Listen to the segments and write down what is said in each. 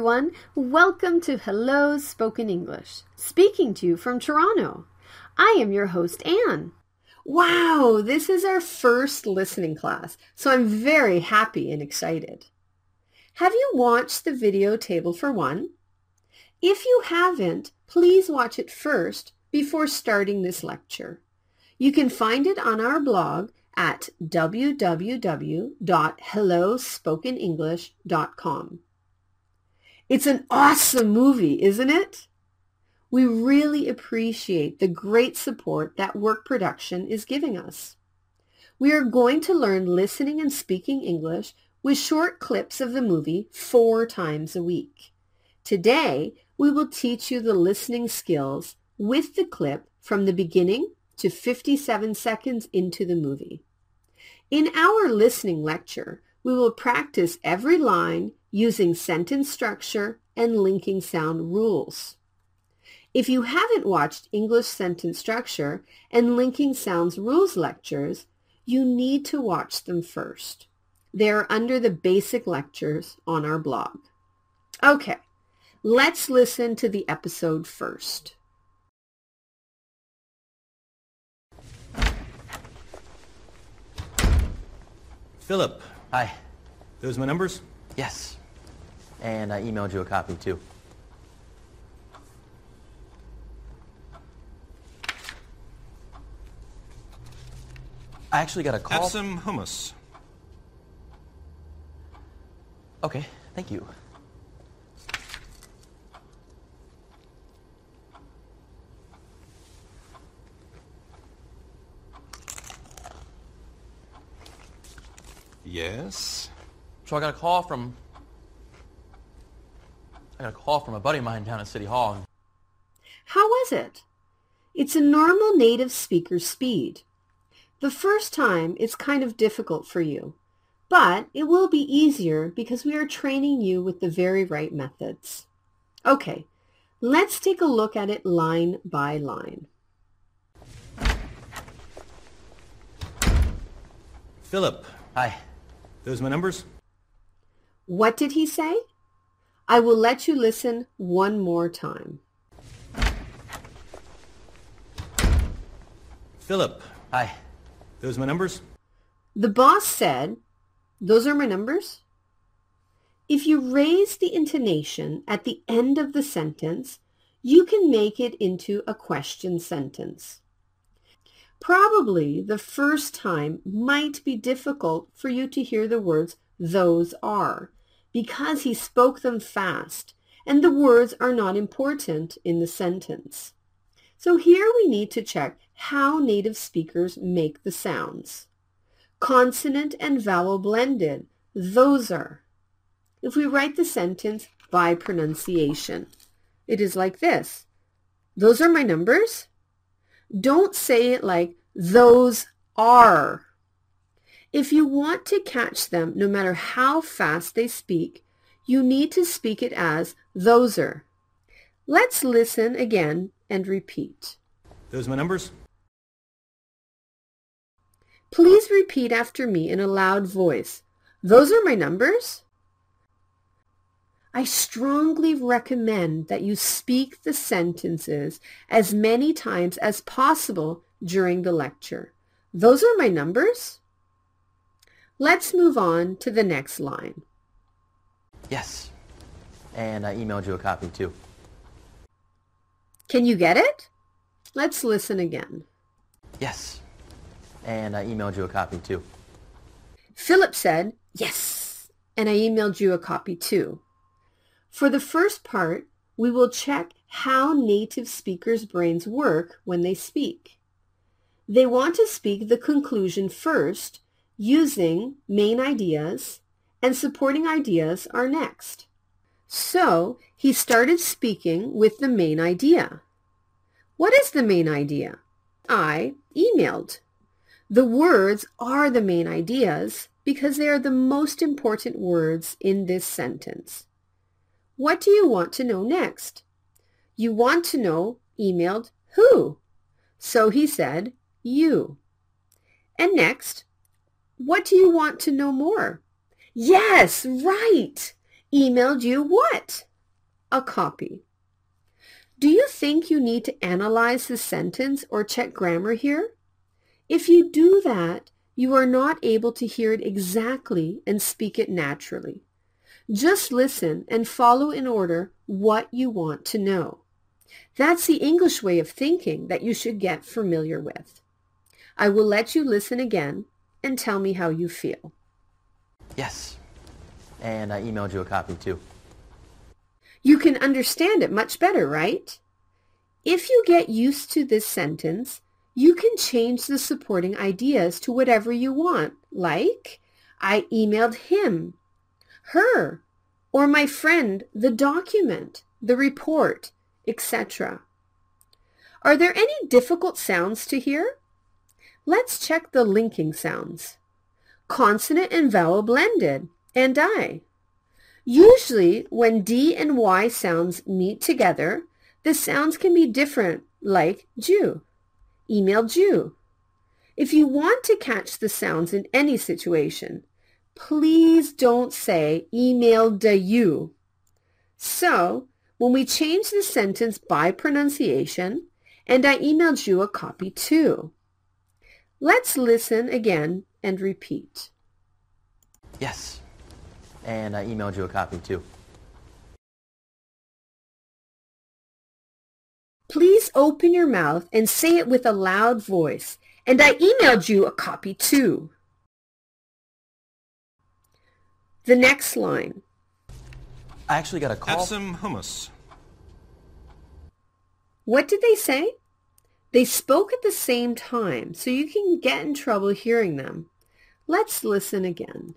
everyone. Welcome to Hello Spoken English, speaking to you from Toronto. I am your host, Anne. Wow, this is our first listening class, so I'm very happy and excited. Have you watched the video Table for One? If you haven't, please watch it first before starting this lecture. You can find it on our blog at www.hellospokenenglish.com. It's an awesome movie, isn't it? We really appreciate the great support that Work Production is giving us. We are going to learn listening and speaking English with short clips of the movie 4 times a week. Today, we will teach you the listening skills with the clip from the beginning to 57 seconds into the movie. In our listening lecture, we will practice every line using sentence structure and linking sound rules. If you haven't watched English sentence structure and linking sounds rules lectures, you need to watch them first. They are under the basic lectures on our blog. Okay, let's listen to the episode first. Philip. Hi. Those my numbers? Yes. And I emailed you a copy too. I actually got a call. Have some hummus. Okay, thank you. Yes? So I got a call from a buddy of mine down at City Hall. How was it? It's a normal native speaker speed. The first time, it's kind of difficult for you, but it will be easier because we are training you with the very right methods. Okay, let's take a look at it line by line. Philip. Hi. Those my numbers? What did he say? I will let you listen one more time. Philip. Hi. Those my numbers? The boss said, those are my numbers? If you raise the intonation at the end of the sentence, you can make it into a question sentence. Probably the first time might be difficult for you to hear the words those are because he spoke them fast and the words are not important in the sentence. So here we need to check how native speakers make the sounds. Consonant and vowel blended, those are. If we write the sentence by pronunciation, it is like this. Those are my numbers. Don't say it like those are. If you want to catch them, no matter how fast they speak, you need to speak it as those are. Let's listen again and repeat. Those my numbers? Please repeat after me in a loud voice. Those are my numbers? I strongly recommend that you speak the sentences as many times as possible during the lecture. Those are my numbers? Let's move on to the next line. Yes, and I emailed you a copy too. Can you get it? Let's listen again. Yes, and I emailed you a copy too. Philip said, yes, and I emailed you a copy too. For the first part, we will check how native speakers' brains work when they speak. They want to speak the conclusion first, using main ideas, and supporting ideas are next. So, he started speaking with the main idea. What is the main idea? I emailed. The words are the main ideas because they are the most important words in this sentence. What do you want to know next? You want to know emailed who? So he said, you. And next, what do you want to know more? Yes, right. Emailed you what? a copy. Do you think you need to analyze the sentence or check grammar here? If you do that, you are not able to hear it exactly and speak it naturally. Just listen and follow in order what you want to know. That's the English way of thinking that you should get familiar with. I will let you listen again and tell me how you feel. Yes, and I emailed you a copy too. You can understand it much better, right? If you get used to this sentence, you can change the supporting ideas to whatever you want, like, I emailed him, her, or my friend, the document, the report, etc. Are there any difficult sounds to hear? Let's check the linking sounds. Consonant and vowel blended, and I. Usually, when D and Y sounds meet together, the sounds can be different, like Jew, emailed you. If you want to catch the sounds in any situation, please don't say emailed you. So, when we change the sentence by pronunciation, and I emailed you a copy too. Let's listen again and repeat. Yes. And I emailed you a copy too. Please open your mouth and say it with a loud voice. And I emailed you a copy too. The next line. I actually got a call. Have some hummus. What did they say? They spoke at the same time, so you can get in trouble hearing them. Let's listen again.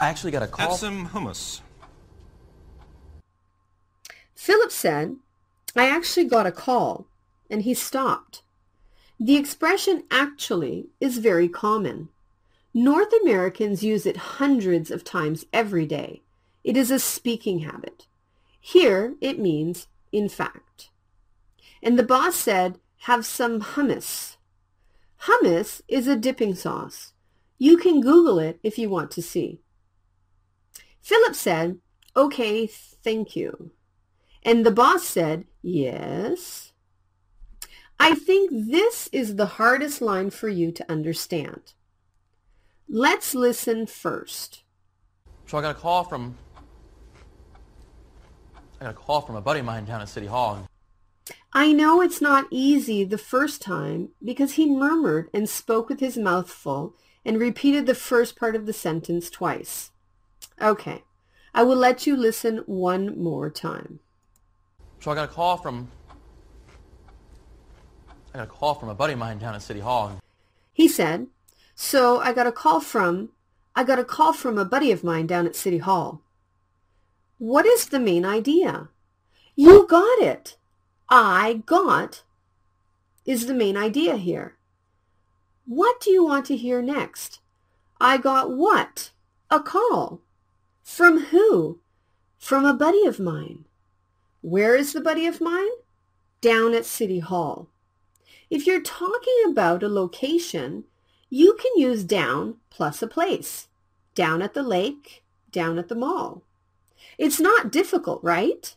I actually got a call. Have some hummus. Philip said, I actually got a call, and he stopped. The expression actually is very common. North Americans use it hundreds of times every day. It is a speaking habit. Here it means in fact. And the boss said, have some hummus. Hummus is a dipping sauce. You can Google it if you want to see. Philip said, okay, thank you. And the boss said, yes. I think this is the hardest line for you to understand. Let's listen first. So I got a call from a buddy of mine down at City Hall. I know it's not easy the first time because he murmured and spoke with his mouth full and repeated the first part of the sentence twice. Okay, I will let you listen one more time. So I got a call from a buddy of mine down at City Hall. He said, so I got a call from a buddy of mine down at City Hall. What is the main idea? You got it. I got is the main idea here. What do you want to hear next? I got what? A call. From who? From a buddy of mine. Where is the buddy of mine? Down at City Hall. If you're talking about a location, you can use down plus a place. Down at the lake, down at the mall. It's not difficult, right?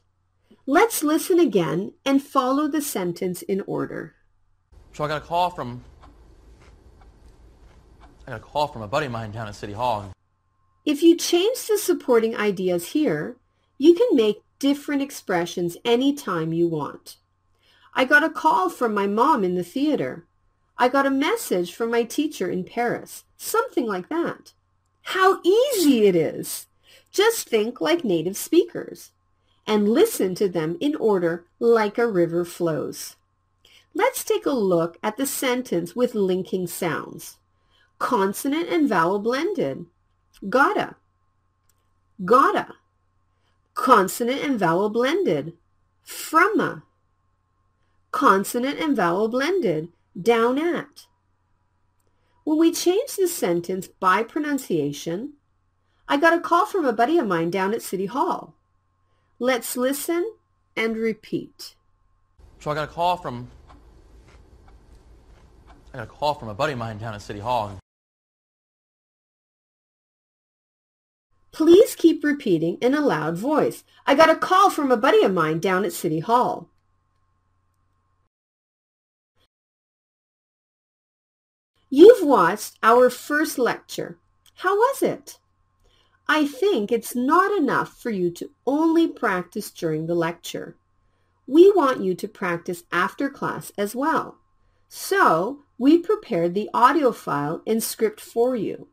Let's listen again and follow the sentence in order. So I got a call from a buddy of mine down at City Hall. If you change the supporting ideas here, you can make different expressions anytime you want. I got a call from my mom in the theater. I got a message from my teacher in Paris. Something like that. How easy it is! Just think like native speakers and listen to them in order like a river flows. Let's take a look at the sentence with linking sounds. Consonant and vowel blended. Gotta, gotta, consonant and vowel blended, fromma, consonant and vowel blended, down at. When we change the sentence by pronunciation, I got a call from a buddy of mine down at City Hall. Let's listen and repeat. So I got a call from a buddy of mine down at City Hall. Please keep repeating in a loud voice. I got a call from a buddy of mine down at City Hall. You've watched our first lecture. How was it? I think it's not enough for you to only practice during the lecture. We want you to practice after class as well. So, we prepared the audio file and script for you.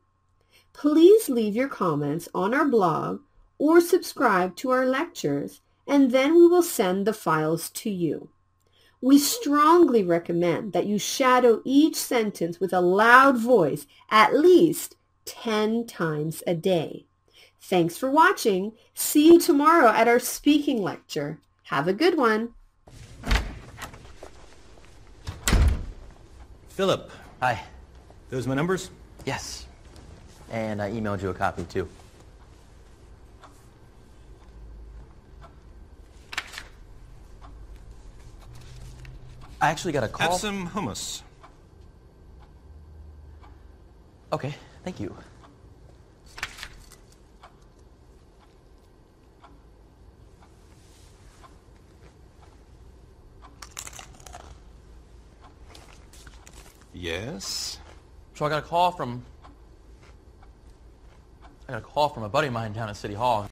Please leave your comments on our blog or subscribe to our lectures, and then we will send the files to you. We strongly recommend that you shadow each sentence with a loud voice at least 10 times a day. Thanks for watching. See you tomorrow at our speaking lecture. Have a good one. Philip. Hi. Those my numbers? Yes. And I emailed you a copy too. I actually got a call. Have some hummus. Okay, thank you. Yes? So I got a call from a buddy of mine down at City Hall.